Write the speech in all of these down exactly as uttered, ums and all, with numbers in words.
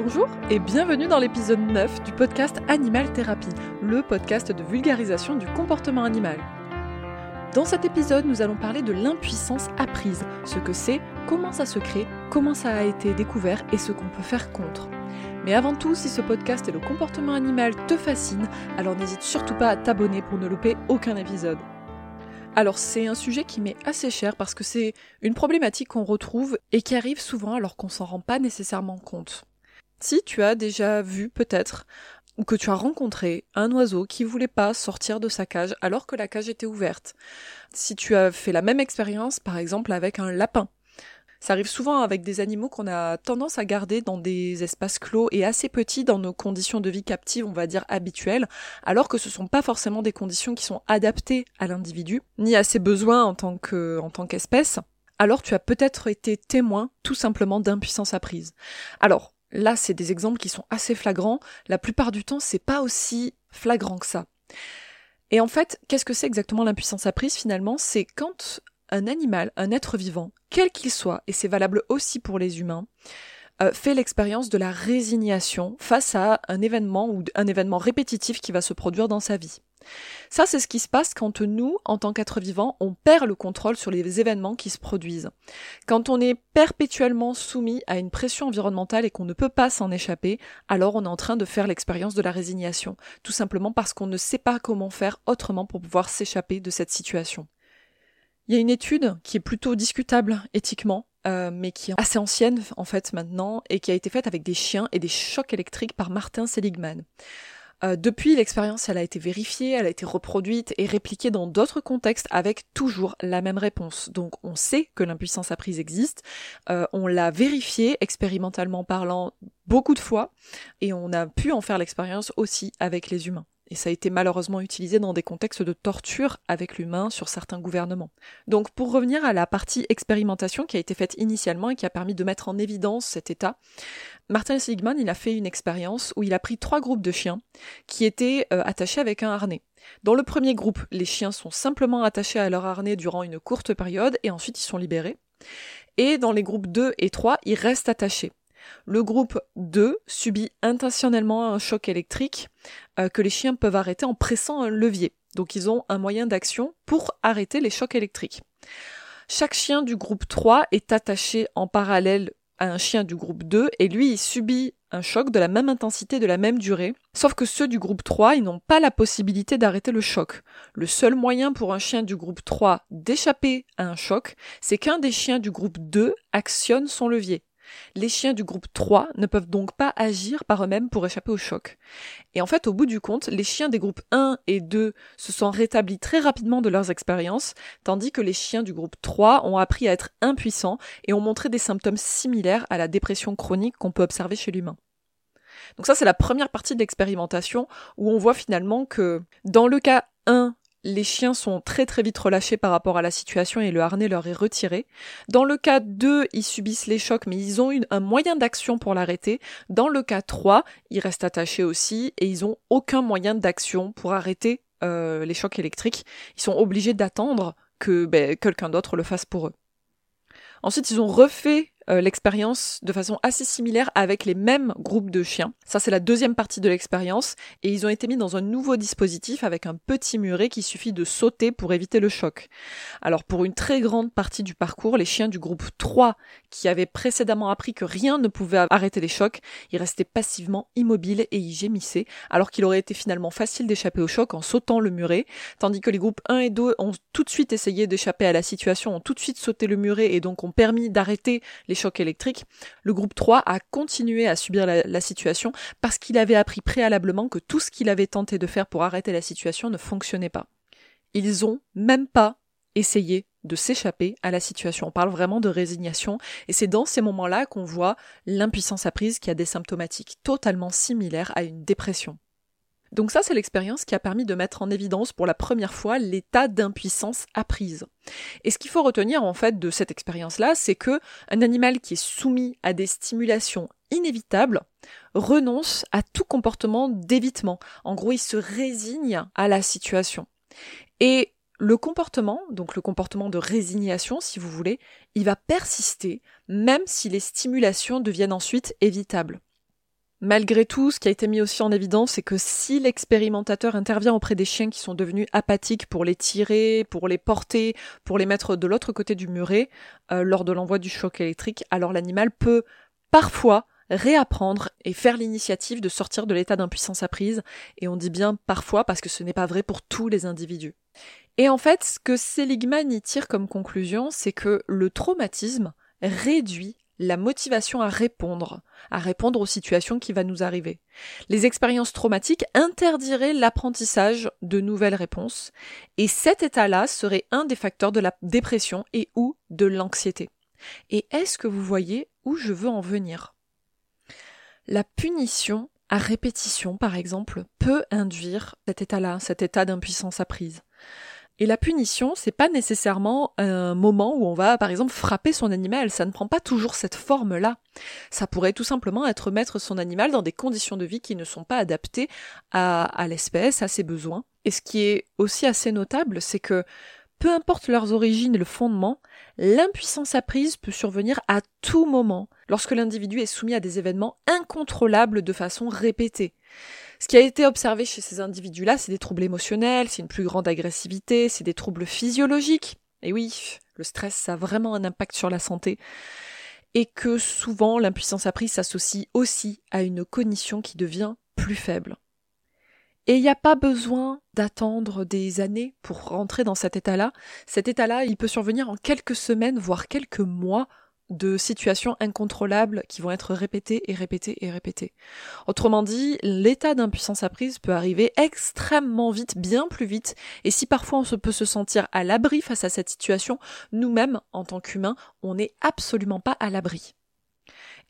Bonjour et bienvenue dans l'épisode neuf du podcast Animal Therapy, le podcast de vulgarisation du comportement animal. Dans cet épisode, nous allons parler de l'impuissance apprise, ce que c'est, comment ça se crée, comment ça a été découvert et ce qu'on peut faire contre. Mais avant tout, si ce podcast et le comportement animal te fascinent, alors n'hésite surtout pas à t'abonner pour ne louper aucun épisode. Alors c'est un sujet qui m'est assez cher parce que c'est une problématique qu'on retrouve et qui arrive souvent alors qu'on s'en rend pas nécessairement compte. Si tu as déjà vu peut-être, ou que tu as rencontré un oiseau qui voulait pas sortir de sa cage alors que la cage était ouverte, si tu as fait la même expérience par exemple avec un lapin, ça arrive souvent avec des animaux qu'on a tendance à garder dans des espaces clos et assez petits dans nos conditions de vie captives, on va dire habituelles, alors que ce ne sont pas forcément des conditions qui sont adaptées à l'individu, ni à ses besoins en tant que, en tant qu'espèce. Alors tu as peut-être été témoin tout simplement d'impuissance apprise. Alors là, c'est des exemples qui sont assez flagrants. La plupart du temps, c'est pas aussi flagrant que ça. Et en fait, qu'est-ce que c'est exactement l'impuissance apprise finalement ? C'est quand un animal, un être vivant, quel qu'il soit, et c'est valable aussi pour les humains, euh, fait l'expérience de la résignation face à un événement ou un événement répétitif qui va se produire dans sa vie. Ça, c'est ce qui se passe quand nous, en tant qu'êtres vivants, on perd le contrôle sur les événements qui se produisent. Quand on est perpétuellement soumis à une pression environnementale et qu'on ne peut pas s'en échapper, alors on est en train de faire l'expérience de la résignation, tout simplement parce qu'on ne sait pas comment faire autrement pour pouvoir s'échapper de cette situation. Il y a une étude qui est plutôt discutable éthiquement, euh, mais qui est assez ancienne en fait maintenant, et qui a été faite avec des chiens et des chocs électriques par Martin Seligman. Euh, depuis, l'expérience, elle a été vérifiée, elle a été reproduite et répliquée dans d'autres contextes avec toujours la même réponse. Donc on sait que l'impuissance apprise existe, euh, on l'a vérifiée expérimentalement parlant beaucoup de fois, et on a pu en faire l'expérience aussi avec les humains. Et ça a été malheureusement utilisé dans des contextes de torture avec l'humain sur certains gouvernements. Donc pour revenir à la partie expérimentation qui a été faite initialement et qui a permis de mettre en évidence cet état, Martin Seligman, il a fait une expérience où il a pris trois groupes de chiens qui étaient euh, attachés avec un harnais. Dans le premier groupe, les chiens sont simplement attachés à leur harnais durant une courte période et ensuite ils sont libérés. Et dans les groupes deux et trois, ils restent attachés. Le groupe deux subit intentionnellement un choc électrique euh, que les chiens peuvent arrêter en pressant un levier. Donc ils ont un moyen d'action pour arrêter les chocs électriques. Chaque chien du groupe trois est attaché en parallèle à un chien du groupe deux et lui, il subit un choc de la même intensité, de la même durée, sauf que ceux du groupe trois, ils n'ont pas la possibilité d'arrêter le choc. Le seul moyen pour un chien du groupe trois d'échapper à un choc, c'est qu'un des chiens du groupe deux actionne son levier. Les chiens du groupe trois ne peuvent donc pas agir par eux-mêmes pour échapper au choc. Et en fait, au bout du compte, les chiens des groupes un et deux se sont rétablis très rapidement de leurs expériences, tandis que les chiens du groupe trois ont appris à être impuissants et ont montré des symptômes similaires à la dépression chronique qu'on peut observer chez l'humain. Donc ça, c'est la première partie de l'expérimentation où on voit finalement que dans le cas un, les chiens sont très très vite relâchés par rapport à la situation et le harnais leur est retiré. Dans le cas deux, ils subissent les chocs mais ils ont une, un moyen d'action pour l'arrêter. Dans le cas trois, ils restent attachés aussi et ils ont aucun moyen d'action pour arrêter euh, les chocs électriques. Ils sont obligés d'attendre que ben, quelqu'un d'autre le fasse pour eux. Ensuite, ils ont refait euh, l'expérience de façon assez similaire avec les mêmes groupes de chiens. Ça, c'est la deuxième partie de l'expérience. Et ils ont été mis dans un nouveau dispositif avec un petit muret qui suffit de sauter pour éviter le choc. Alors, pour une très grande partie du parcours, les chiens du groupe trois, qui avaient précédemment appris que rien ne pouvait arrêter les chocs, ils restaient passivement immobiles et ils gémissaient, alors qu'il aurait été finalement facile d'échapper au choc en sautant le muret, tandis que les groupes un et deux ont tout de suite essayé d'échapper à la situation, ont tout de suite sauté le muret et donc ont permis d'arrêter les chocs électriques. Le groupe trois a continué à subir la, la situation parce qu'il avait appris préalablement que tout ce qu'il avait tenté de faire pour arrêter la situation ne fonctionnait pas. Ils ont même pas essayé de s'échapper à la situation. On parle vraiment de résignation et c'est dans ces moments-là qu'on voit l'impuissance apprise qui a des symptomatiques totalement similaires à une dépression. Donc ça, c'est l'expérience qui a permis de mettre en évidence pour la première fois l'état d'impuissance apprise. Et ce qu'il faut retenir en fait de cette expérience-là, c'est que un animal qui est soumis à des stimulations inévitables renonce à tout comportement d'évitement. En gros, il se résigne à la situation. Et le comportement, donc le comportement de résignation si vous voulez, il va persister même si les stimulations deviennent ensuite évitables. Malgré tout, ce qui a été mis aussi en évidence, c'est que si l'expérimentateur intervient auprès des chiens qui sont devenus apathiques pour les tirer, pour les porter, pour les mettre de l'autre côté du muret, euh, lors de l'envoi du choc électrique, alors l'animal peut parfois réapprendre et faire l'initiative de sortir de l'état d'impuissance apprise. Et on dit bien parfois parce que ce n'est pas vrai pour tous les individus. Et en fait, ce que Seligman y tire comme conclusion, c'est que le traumatisme réduit la motivation à répondre, à répondre aux situations qui vont nous arriver. Les expériences traumatiques interdiraient l'apprentissage de nouvelles réponses, et cet état-là serait un des facteurs de la dépression et ou de l'anxiété. Et est-ce que vous voyez où je veux en venir ? La punition à répétition, par exemple, peut induire cet état-là, cet état d'impuissance apprise. Et la punition, c'est pas nécessairement un moment où on va, par exemple, frapper son animal. Ça ne prend pas toujours cette forme-là. Ça pourrait tout simplement être mettre son animal dans des conditions de vie qui ne sont pas adaptées à, à l'espèce, à ses besoins. Et ce qui est aussi assez notable, c'est que, peu importe leurs origines et le fondement, l'impuissance apprise peut survenir à tout moment, lorsque l'individu est soumis à des événements incontrôlables de façon répétée. Ce qui a été observé chez ces individus-là, c'est des troubles émotionnels, c'est une plus grande agressivité, c'est des troubles physiologiques. Et oui, le stress, ça a vraiment un impact sur la santé. Et que souvent, l'impuissance apprise s'associe aussi à une cognition qui devient plus faible. Et il n'y a pas besoin d'attendre des années pour rentrer dans cet état-là. Cet état-là, il peut survenir en quelques semaines, voire quelques mois, de situations incontrôlables qui vont être répétées et répétées et répétées. Autrement dit, l'état d'impuissance apprise peut arriver extrêmement vite, bien plus vite, et si parfois on peut se sentir à l'abri face à cette situation, nous-mêmes, en tant qu'humains, on n'est absolument pas à l'abri.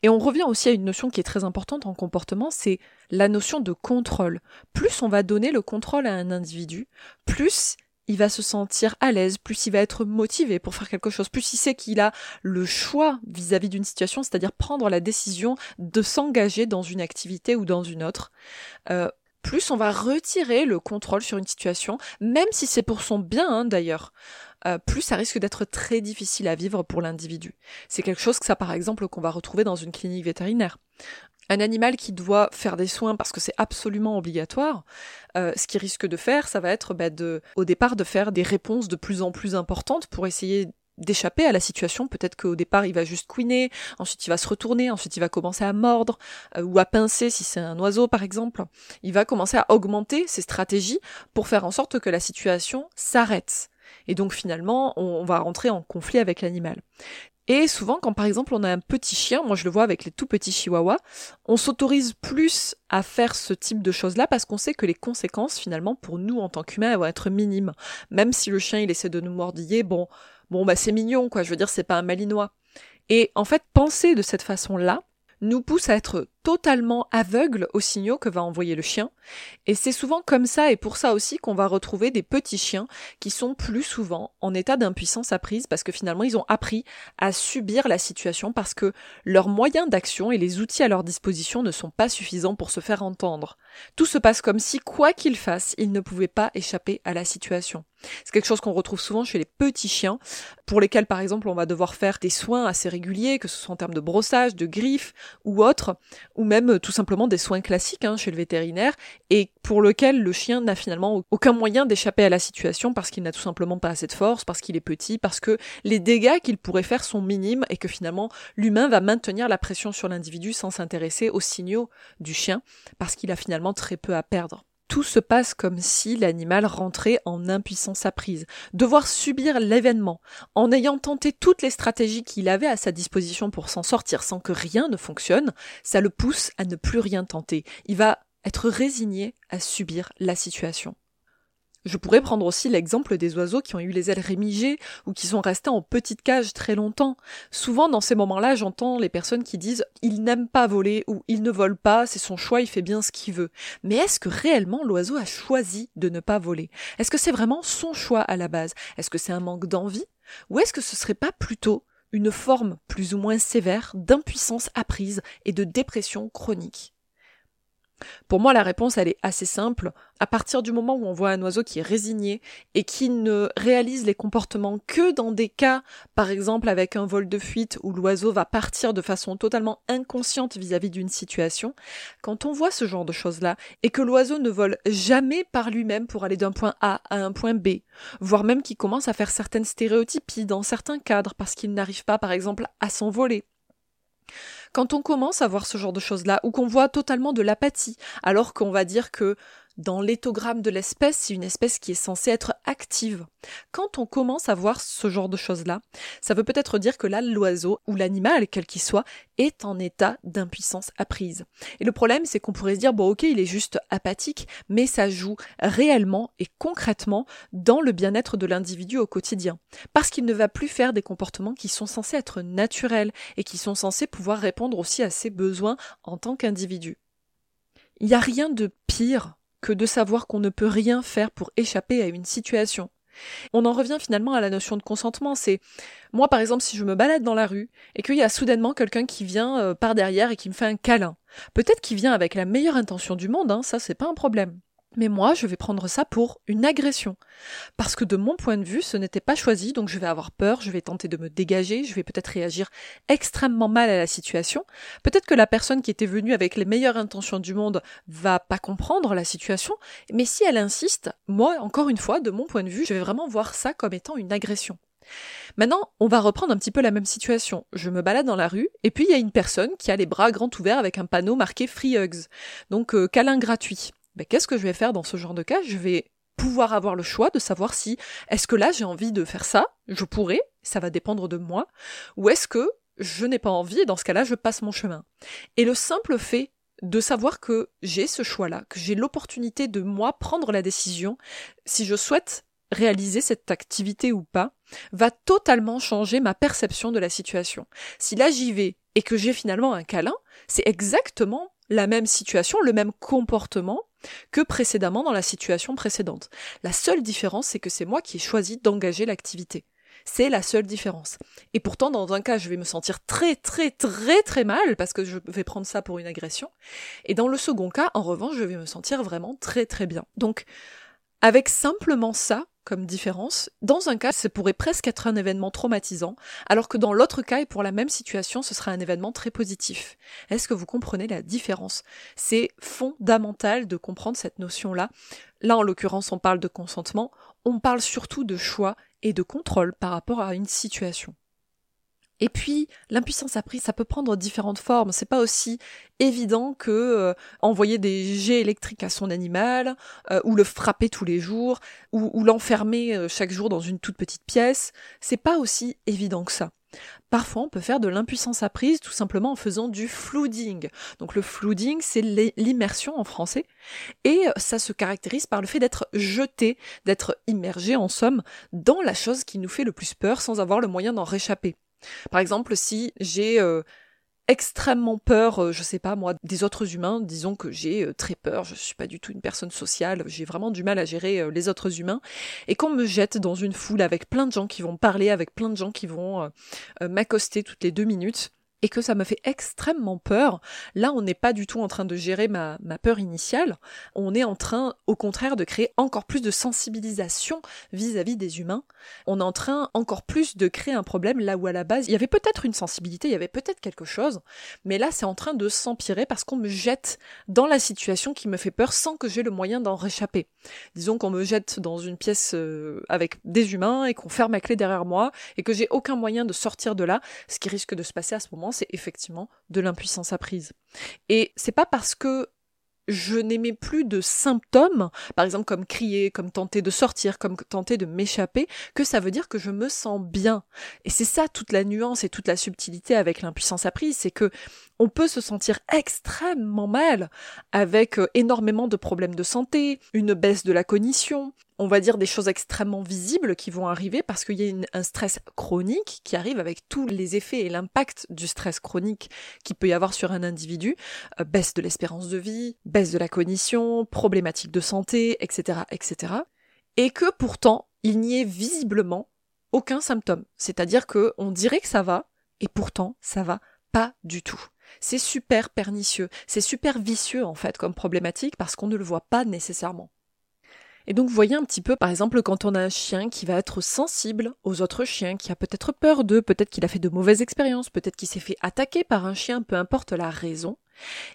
Et on revient aussi à une notion qui est très importante en comportement, c'est la notion de contrôle. Plus on va donner le contrôle à un individu, plus il va se sentir à l'aise, plus il va être motivé pour faire quelque chose, plus il sait qu'il a le choix vis-à-vis d'une situation, c'est-à-dire prendre la décision de s'engager dans une activité ou dans une autre. Euh, plus on va retirer le contrôle sur une situation, même si c'est pour son bien hein, d'ailleurs, euh, plus ça risque d'être très difficile à vivre pour l'individu. C'est quelque chose que ça, par exemple, qu'on va retrouver dans une clinique vétérinaire. Un animal qui doit faire des soins parce que c'est absolument obligatoire, euh, ce qu'il risque de faire, ça va être bah, de, au départ de faire des réponses de plus en plus importantes pour essayer d'échapper à la situation. Peut-être qu'au départ il va juste couiner, ensuite il va se retourner, ensuite il va commencer à mordre euh, ou à pincer si c'est un oiseau par exemple. Il va commencer à augmenter ses stratégies pour faire en sorte que la situation s'arrête. Et donc finalement on va rentrer en conflit avec l'animal. Et souvent, quand par exemple on a un petit chien, moi je le vois avec les tout petits chihuahuas, on s'autorise plus à faire ce type de choses-là parce qu'on sait que les conséquences finalement pour nous en tant qu'humains elles vont être minimes. Même si le chien il essaie de nous mordiller, bon, bon bah c'est mignon quoi, je veux dire c'est pas un malinois. Et en fait, penser de cette façon-là nous pousse à être totalement aveugle aux signaux que va envoyer le chien. Et c'est souvent comme ça et pour ça aussi qu'on va retrouver des petits chiens qui sont plus souvent en état d'impuissance apprise parce que finalement ils ont appris à subir la situation parce que leurs moyens d'action et les outils à leur disposition ne sont pas suffisants pour se faire entendre. Tout se passe comme si, quoi qu'ils fassent, ils ne pouvaient pas échapper à la situation. C'est quelque chose qu'on retrouve souvent chez les petits chiens pour lesquels par exemple on va devoir faire des soins assez réguliers, que ce soit en termes de brossage, de griffes ou autres, ou même tout simplement des soins classiques hein, chez le vétérinaire, et pour lequel le chien n'a finalement aucun moyen d'échapper à la situation parce qu'il n'a tout simplement pas assez de force, parce qu'il est petit, parce que les dégâts qu'il pourrait faire sont minimes et que finalement l'humain va maintenir la pression sur l'individu sans s'intéresser aux signaux du chien parce qu'il a finalement très peu à perdre. Tout se passe comme si l'animal rentrait en impuissance apprise, devoir subir l'événement, en ayant tenté toutes les stratégies qu'il avait à sa disposition pour s'en sortir sans que rien ne fonctionne, ça le pousse à ne plus rien tenter. Il va être résigné à subir la situation. Je pourrais prendre aussi l'exemple des oiseaux qui ont eu les ailes rémigées ou qui sont restés en petite cage très longtemps. Souvent, dans ces moments-là, j'entends les personnes qui disent « il n'aime pas voler » ou « il ne vole pas, c'est son choix, il fait bien ce qu'il veut ». Mais est-ce que réellement l'oiseau a choisi de ne pas voler ? Est-ce que c'est vraiment son choix à la base ? Est-ce que c'est un manque d'envie ? Ou est-ce que ce serait pas plutôt une forme plus ou moins sévère d'impuissance apprise et de dépression chronique ? Pour moi, la réponse, elle est assez simple. À partir du moment où on voit un oiseau qui est résigné et qui ne réalise les comportements que dans des cas, par exemple avec un vol de fuite où l'oiseau va partir de façon totalement inconsciente vis-à-vis d'une situation, quand on voit ce genre de choses-là et que l'oiseau ne vole jamais par lui-même pour aller d'un point A à un point B, voire même qu'il commence à faire certaines stéréotypies dans certains cadres parce qu'il n'arrive pas, par exemple, à s'envoler. Quand on commence à voir ce genre de choses-là, ou qu'on voit totalement de l'apathie, alors qu'on va dire que dans l'éthogramme de l'espèce, c'est une espèce qui est censée être active. Quand on commence à voir ce genre de choses-là, ça veut peut-être dire que là, l'oiseau, ou l'animal, quel qu'il soit, est en état d'impuissance apprise. Et le problème, c'est qu'on pourrait se dire, bon ok, il est juste apathique, mais ça joue réellement et concrètement dans le bien-être de l'individu au quotidien. Parce qu'il ne va plus faire des comportements qui sont censés être naturels, et qui sont censés pouvoir répondre aussi à ses besoins en tant qu'individu. Il n'y a rien de pire que de savoir qu'on ne peut rien faire pour échapper à une situation. On en revient finalement à la notion de consentement, c'est moi par exemple si je me balade dans la rue et qu'il y a soudainement quelqu'un qui vient euh, par derrière et qui me fait un câlin, peut-être qu'il vient avec la meilleure intention du monde, hein, ça c'est pas un problème. Mais moi, je vais prendre ça pour une agression. Parce que de mon point de vue, ce n'était pas choisi, donc je vais avoir peur, je vais tenter de me dégager, je vais peut-être réagir extrêmement mal à la situation. Peut-être que la personne qui était venue avec les meilleures intentions du monde va pas comprendre la situation, mais si elle insiste, moi, encore une fois, de mon point de vue, je vais vraiment voir ça comme étant une agression. Maintenant, on va reprendre un petit peu la même situation. Je me balade dans la rue, et puis il y a une personne qui a les bras grands ouverts avec un panneau marqué « Free Hugs », donc euh, « câlin gratuit ». Ben, qu'est-ce que je vais faire dans ce genre de cas ? Je vais pouvoir avoir le choix de savoir si est-ce que là j'ai envie de faire ça, je pourrais, ça va dépendre de moi, ou est-ce que je n'ai pas envie et dans ce cas-là je passe mon chemin. Et le simple fait de savoir que j'ai ce choix-là, que j'ai l'opportunité de moi prendre la décision si je souhaite réaliser cette activité ou pas, va totalement changer ma perception de la situation. Si là j'y vais et que j'ai finalement un câlin, c'est exactement la même situation, le même comportement que précédemment dans la situation précédente. La seule différence, c'est que c'est moi qui ai choisi d'engager l'activité. C'est la seule différence. Et pourtant, dans un cas, je vais me sentir très très très très mal parce que je vais prendre ça pour une agression. Et dans le second cas, en revanche, je vais me sentir vraiment très très bien. Donc, avec simplement ça comme différence, dans un cas, ça pourrait presque être un événement traumatisant, alors que dans l'autre cas, et pour la même situation, ce sera un événement très positif. Est-ce que vous comprenez la différence ? C'est fondamental de comprendre cette notion-là. Là, en l'occurrence, on parle de consentement, on parle surtout de choix et de contrôle par rapport à une situation. Et puis, l'impuissance apprise, ça peut prendre différentes formes. C'est pas aussi évident que euh, envoyer des jets électriques à son animal, euh, ou le frapper tous les jours, ou, ou l'enfermer euh, chaque jour dans une toute petite pièce. C'est pas aussi évident que ça. Parfois, on peut faire de l'impuissance apprise tout simplement en faisant du flooding. Donc le flooding, c'est l'immersion en français, et ça se caractérise par le fait d'être jeté, d'être immergé en somme dans la chose qui nous fait le plus peur sans avoir le moyen d'en réchapper. Par exemple, si j'ai euh, extrêmement peur, euh, je sais pas moi, des autres humains, disons que j'ai euh, très peur, je suis pas du tout une personne sociale, j'ai vraiment du mal à gérer euh, les autres humains, et qu'on me jette dans une foule avec plein de gens qui vont parler, avec plein de gens qui vont euh, euh, m'accoster toutes les deux minutes, et que ça me fait extrêmement peur, là on n'est pas du tout en train de gérer ma, ma peur initiale, on est en train au contraire de créer encore plus de sensibilisation vis-à-vis des humains, on est en train encore plus de créer un problème là où à la base il y avait peut-être une sensibilité, il y avait peut-être quelque chose, mais là c'est en train de s'empirer parce qu'on me jette dans la situation qui me fait peur sans que j'ai le moyen d'en réchapper. Disons qu'on me jette dans une pièce avec des humains et qu'on ferme la clé derrière moi et que j'ai aucun moyen de sortir de là, ce qui risque de se passer à ce moment, c'est effectivement de l'impuissance apprise. Et c'est pas parce que je n'émets plus de symptômes, par exemple comme crier, comme tenter de sortir, comme tenter de m'échapper, que ça veut dire que je me sens bien. Et c'est ça toute la nuance et toute la subtilité avec l'impuissance apprise, c'est que on peut se sentir extrêmement mal avec énormément de problèmes de santé, une baisse de la cognition, on va dire des choses extrêmement visibles qui vont arriver parce qu'il y a une, un stress chronique qui arrive avec tous les effets et l'impact du stress chronique qu'il peut y avoir sur un individu, euh, baisse de l'espérance de vie, baisse de la cognition, problématiques de santé, et cetera, et cetera. Et que pourtant, il n'y ait visiblement aucun symptôme. C'est-à-dire qu'on dirait que ça va, et pourtant, ça va pas du tout. C'est super pernicieux, c'est super vicieux en fait comme problématique parce qu'on ne le voit pas nécessairement. Et donc, voyez un petit peu, par exemple, quand on a un chien qui va être sensible aux autres chiens, qui a peut-être peur d'eux, peut-être qu'il a fait de mauvaises expériences, peut-être qu'il s'est fait attaquer par un chien, peu importe la raison,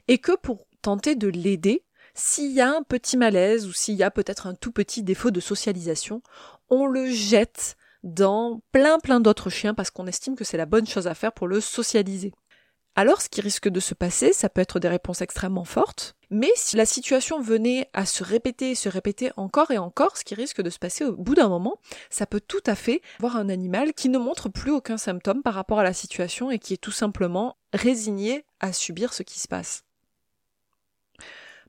et que pour tenter de l'aider, s'il y a un petit malaise ou s'il y a peut-être un tout petit défaut de socialisation, on le jette dans plein plein d'autres chiens parce qu'on estime que c'est la bonne chose à faire pour le socialiser. Alors, ce qui risque de se passer, ça peut être des réponses extrêmement fortes, mais si la situation venait à se répéter et se répéter encore et encore, ce qui risque de se passer au bout d'un moment, ça peut tout à fait avoir un animal qui ne montre plus aucun symptôme par rapport à la situation et qui est tout simplement résigné à subir ce qui se passe.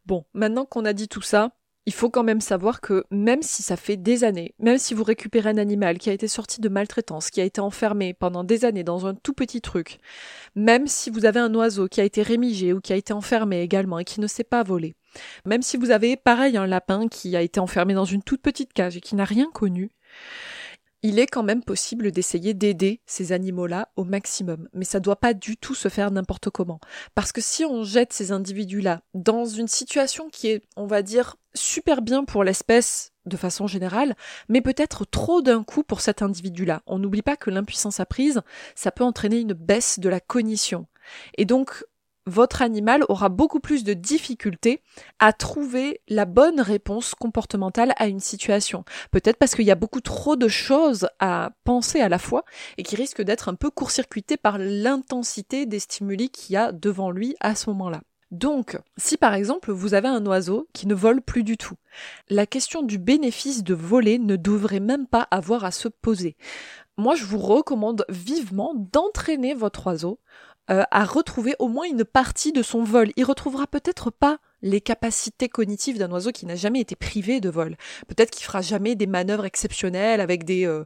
Bon, maintenant qu'on a dit tout ça, il faut quand même savoir que même si ça fait des années, même si vous récupérez un animal qui a été sorti de maltraitance, qui a été enfermé pendant des années dans un tout petit truc, même si vous avez un oiseau qui a été rémigé ou qui a été enfermé également et qui ne sait pas voler, même si vous avez pareil un lapin qui a été enfermé dans une toute petite cage et qui n'a rien connu, il est quand même possible d'essayer d'aider ces animaux-là au maximum. Mais ça ne doit pas du tout se faire n'importe comment. Parce que si on jette ces individus-là dans une situation qui est, on va dire, super bien pour l'espèce de façon générale, mais peut-être trop d'un coup pour cet individu-là. On n'oublie pas que l'impuissance apprise, ça peut entraîner une baisse de la cognition. Et donc, votre animal aura beaucoup plus de difficultés à trouver la bonne réponse comportementale à une situation. Peut-être parce qu'il y a beaucoup trop de choses à penser à la fois et qui risque d'être un peu court-circuité par l'intensité des stimuli qu'il y a devant lui à ce moment-là. Donc, si par exemple vous avez un oiseau qui ne vole plus du tout, la question du bénéfice de voler ne devrait même pas avoir à se poser. Moi, je vous recommande vivement d'entraîner votre oiseau Euh, à retrouver au moins une partie de son vol. Il retrouvera peut-être pas les capacités cognitives d'un oiseau qui n'a jamais été privé de vol. Peut-être qu'il fera jamais des manœuvres exceptionnelles avec des, euh,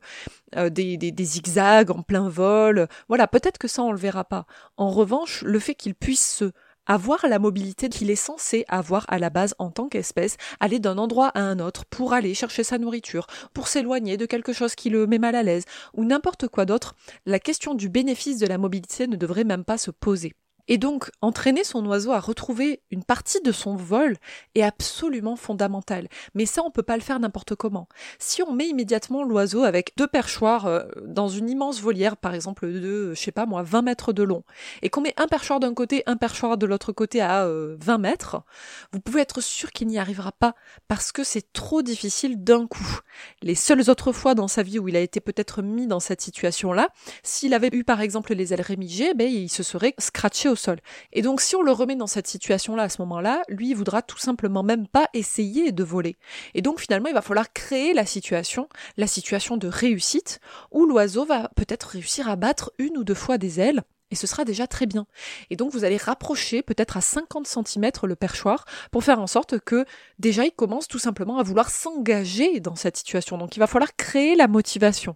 euh, des, des, des zigzags en plein vol. Voilà, peut-être que ça, on le verra pas. En revanche, le fait qu'il puisse avoir la mobilité qu'il est censé avoir à la base en tant qu'espèce, aller d'un endroit à un autre pour aller chercher sa nourriture, pour s'éloigner de quelque chose qui le met mal à l'aise, ou n'importe quoi d'autre, la question du bénéfice de la mobilité ne devrait même pas se poser. Et donc, entraîner son oiseau à retrouver une partie de son vol est absolument fondamental. Mais ça, on ne peut pas le faire n'importe comment. Si on met immédiatement l'oiseau avec deux perchoirs dans une immense volière, par exemple de, je sais pas moi, vingt mètres de long, et qu'on met un perchoir d'un côté, un perchoir de l'autre côté à euh, vingt mètres, vous pouvez être sûr qu'il n'y arrivera pas, parce que c'est trop difficile d'un coup. Les seules autres fois dans sa vie où il a été peut-être mis dans cette situation-là, s'il avait eu par exemple les ailes rémigées, ben, il se serait scratché au sol. Et donc si on le remet dans cette situation-là, à ce moment-là, lui, il voudra tout simplement même pas essayer de voler. Et donc finalement, il va falloir créer la situation, la situation de réussite, où l'oiseau va peut-être réussir à battre une ou deux fois des ailes, et ce sera déjà très bien. Et donc vous allez rapprocher peut-être à cinquante centimètres le perchoir pour faire en sorte que déjà il commence tout simplement à vouloir s'engager dans cette situation. Donc il va falloir créer la motivation.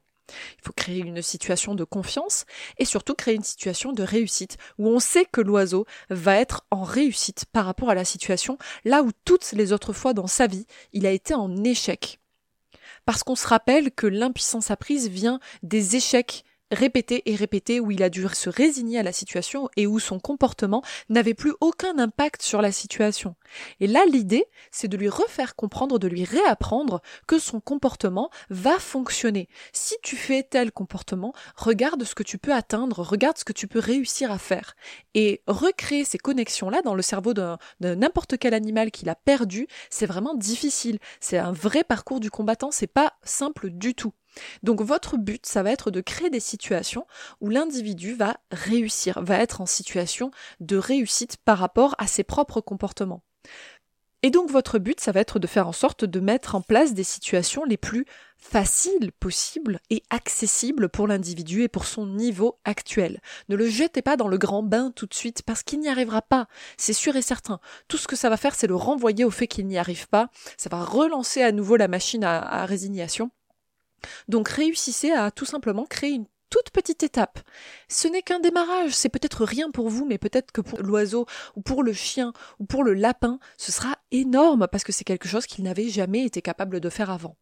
Il faut créer une situation de confiance et surtout créer une situation de réussite où on sait que l'oiseau va être en réussite par rapport à la situation là où toutes les autres fois dans sa vie, il a été en échec. Parce qu'on se rappelle que l'impuissance apprise vient des échecs répétés et répétés où il a dû se résigner à la situation et où son comportement n'avait plus aucun impact sur la situation. Et là, l'idée, c'est de lui refaire comprendre, de lui réapprendre que son comportement va fonctionner. Si tu fais tel comportement, regarde ce que tu peux atteindre, regarde ce que tu peux réussir à faire. Et recréer ces connexions-là dans le cerveau d'un, d'un n'importe quel animal qu'il a perdu, c'est vraiment difficile. C'est un vrai parcours du combattant, c'est pas simple du tout. Donc votre but, ça va être de créer des situations où l'individu va réussir, va être en situation de réussite par rapport à ses propres comportements. Et donc votre but, ça va être de faire en sorte de mettre en place des situations les plus faciles possibles et accessibles pour l'individu et pour son niveau actuel. Ne le jetez pas dans le grand bain tout de suite parce qu'il n'y arrivera pas, c'est sûr et certain. Tout ce que ça va faire, c'est le renvoyer au fait qu'il n'y arrive pas, ça va relancer à nouveau la machine à, à résignation. Donc réussissez à tout simplement créer une toute petite étape. Ce n'est qu'un démarrage, c'est peut-être rien pour vous, mais peut-être que pour l'oiseau, ou pour le chien, ou pour le lapin, ce sera énorme parce que c'est quelque chose qu'il n'avait jamais été capable de faire avant.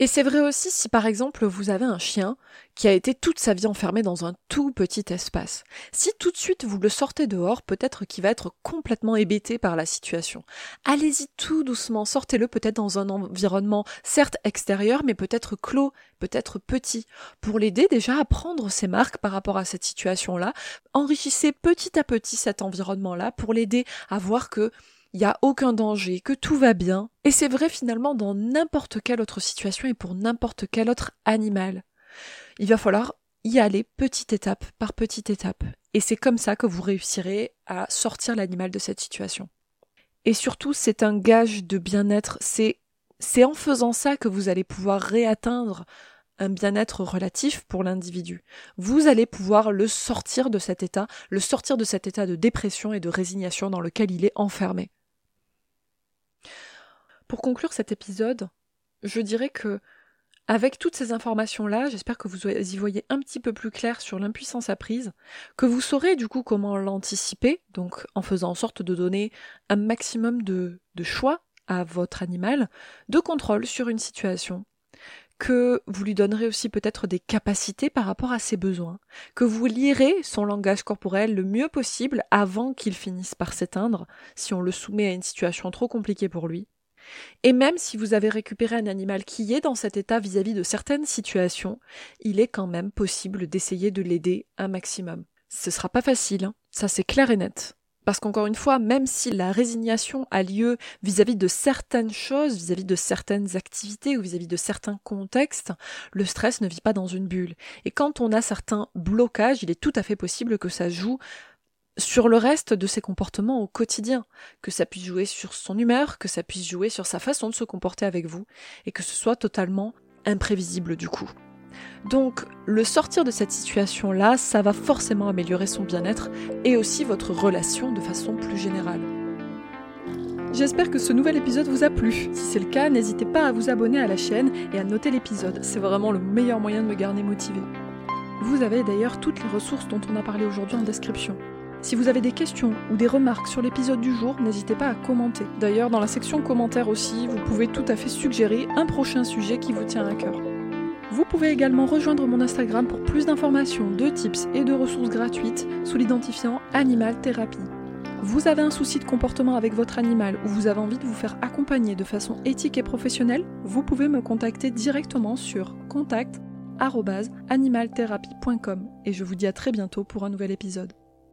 Et c'est vrai aussi si par exemple vous avez un chien qui a été toute sa vie enfermé dans un tout petit espace. Si tout de suite vous le sortez dehors, peut-être qu'il va être complètement hébété par la situation. Allez-y tout doucement, sortez-le peut-être dans un environnement certes extérieur mais peut-être clos, peut-être petit, pour l'aider déjà à prendre ses marques par rapport à cette situation-là. Enrichissez petit à petit cet environnement-là pour l'aider à voir que il n'y a aucun danger, que tout va bien. Et c'est vrai finalement dans n'importe quelle autre situation et pour n'importe quel autre animal. Il va falloir y aller petite étape par petite étape. Et c'est comme ça que vous réussirez à sortir l'animal de cette situation. Et surtout, c'est un gage de bien-être. C'est, c'est en faisant ça que vous allez pouvoir réatteindre un bien-être relatif pour l'individu. Vous allez pouvoir le sortir de cet état, le sortir de cet état de dépression et de résignation dans lequel il est enfermé. Pour conclure cet épisode, je dirais que, avec toutes ces informations-là, j'espère que vous y voyez un petit peu plus clair sur l'impuissance apprise, que vous saurez du coup comment l'anticiper, donc en faisant en sorte de donner un maximum de, de choix à votre animal, de contrôle sur une situation, que vous lui donnerez aussi peut-être des capacités par rapport à ses besoins, que vous lirez son langage corporel le mieux possible avant qu'il finisse par s'éteindre, si on le soumet à une situation trop compliquée pour lui. Et même si vous avez récupéré un animal qui est dans cet état vis-à-vis de certaines situations, il est quand même possible d'essayer de l'aider un maximum. Ce sera pas facile, hein, ça c'est clair et net. Parce qu'encore une fois, même si la résignation a lieu vis-à-vis de certaines choses, vis-à-vis de certaines activités ou vis-à-vis de certains contextes, le stress ne vit pas dans une bulle. Et quand on a certains blocages, il est tout à fait possible que ça joue sur le reste de ses comportements au quotidien, que ça puisse jouer sur son humeur, que ça puisse jouer sur sa façon de se comporter avec vous, et que ce soit totalement imprévisible du coup. Donc, le sortir de cette situation-là, ça va forcément améliorer son bien-être et aussi votre relation de façon plus générale. J'espère que ce nouvel épisode vous a plu. Si c'est le cas, n'hésitez pas à vous abonner à la chaîne et à noter l'épisode. C'est vraiment le meilleur moyen de me garder motivée. Vous avez d'ailleurs toutes les ressources dont on a parlé aujourd'hui en description. Si vous avez des questions ou des remarques sur l'épisode du jour, n'hésitez pas à commenter. D'ailleurs, dans la section commentaires aussi, vous pouvez tout à fait suggérer un prochain sujet qui vous tient à cœur. Vous pouvez également rejoindre mon Instagram pour plus d'informations, de tips et de ressources gratuites sous l'identifiant Animal Therapy. Vous avez un souci de comportement avec votre animal ou vous avez envie de vous faire accompagner de façon éthique et professionnelle, vous pouvez me contacter directement sur contact arobase animaltherapy point com et je vous dis à très bientôt pour un nouvel épisode.